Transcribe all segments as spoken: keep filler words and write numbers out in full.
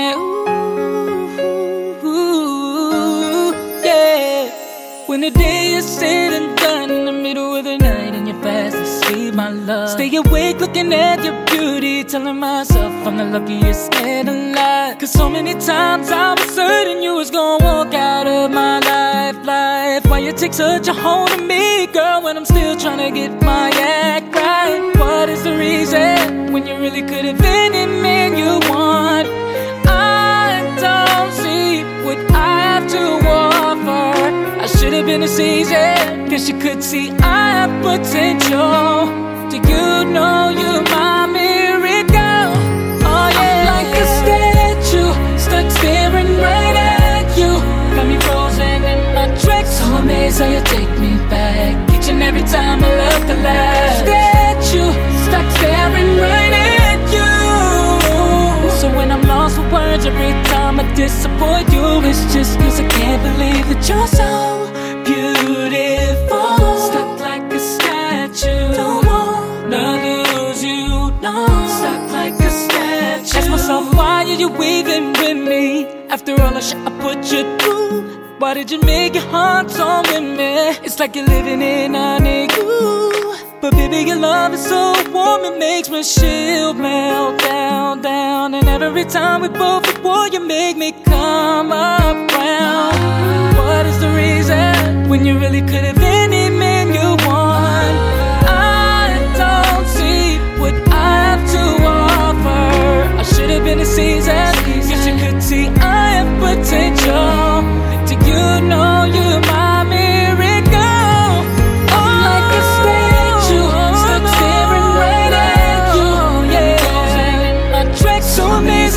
yeah, ooh, ooh, ooh, yeah. When the day is said and done, in the middle of the night and you're fast asleep, my love. Stay awake looking at your beauty, telling myself I'm the luckiest man alive. Cause so many times I was certain you was gonna walk out of my life, life. Why you take such a hold of me, girl, when I'm still trying to get my act right? What is the reason when you really could have been in me? You want, I don't see what I have to offer. I should have been a season, cause you could see I have potential. Do you know you're my miracle? Oh yeah, I'm like a statue, stuck staring right at you. Got me frozen in my tracks, so amazed how you take me back. Each and every time I look alive. Statue, stuck staring right at you. So when I'm lost for words, every time I disappoint you, it's just cause I can't believe that you're so beautiful. Stuck like a statue, don't wanna lose you, no. Stuck like a statue. Ask myself, why are you even with me? After all the shit I put you through, why did you make your heart so with me? It's like you're living in a new. But baby, your love is so warm, it makes my shield melt down, down. And every time we both at war, you make me come up round. What is the reason when you really could have been any man you want? I don't see what I have to offer. I should have been a season, cause you could see I have potential. Do you know you're my miracle? Oh, like a star.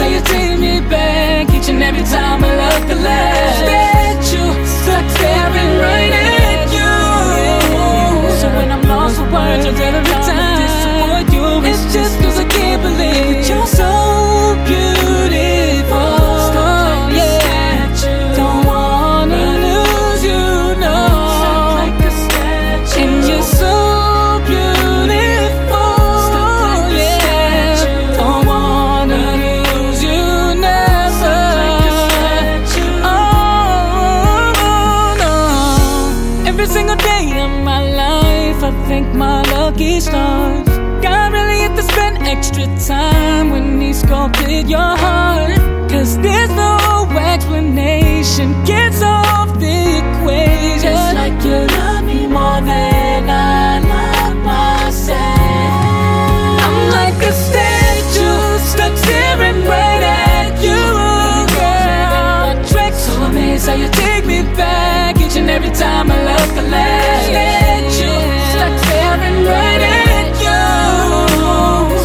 So you take me back each and every time I look alive. Statue, stuck staring right at you. So when I'm lost for words, every time I disappoint you, it's just cause I can't believe that you're so beautiful. Stuck like a statue, don't wanna lose you, no. Stuck like a statue, and you're so beautiful. Stuck like a statue, don't wanna lose you. Thank my lucky stars, God really had to spend extra time when he sculpted your heart. Cause there's no explanation, can't solve the equation. Just like you love me more than I love myself. I'm like a statue, stuck staring right at you, girl. So amazed how you take me back each and every time I look alive. Statue, staring right at you.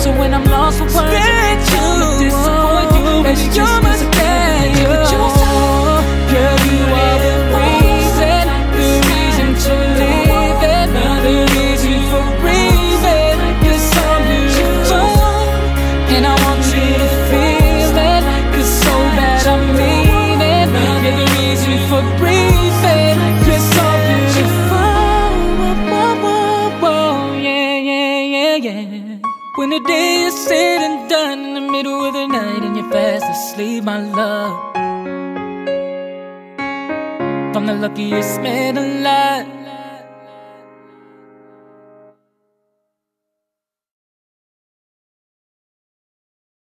So when I'm lost for words, I'm trying to disappoint you, but it's just my statue. But you're so girl, you are the reason, the reason to live it, the reason for breathing. Cause I'm beautiful, and I want you to feel it. Cause so bad I mean it, you're the reason for breathing. Cause I'm beautiful. When the day is said and done, in the middle of the night and you're fast asleep, my love. I'm the luckiest man alive.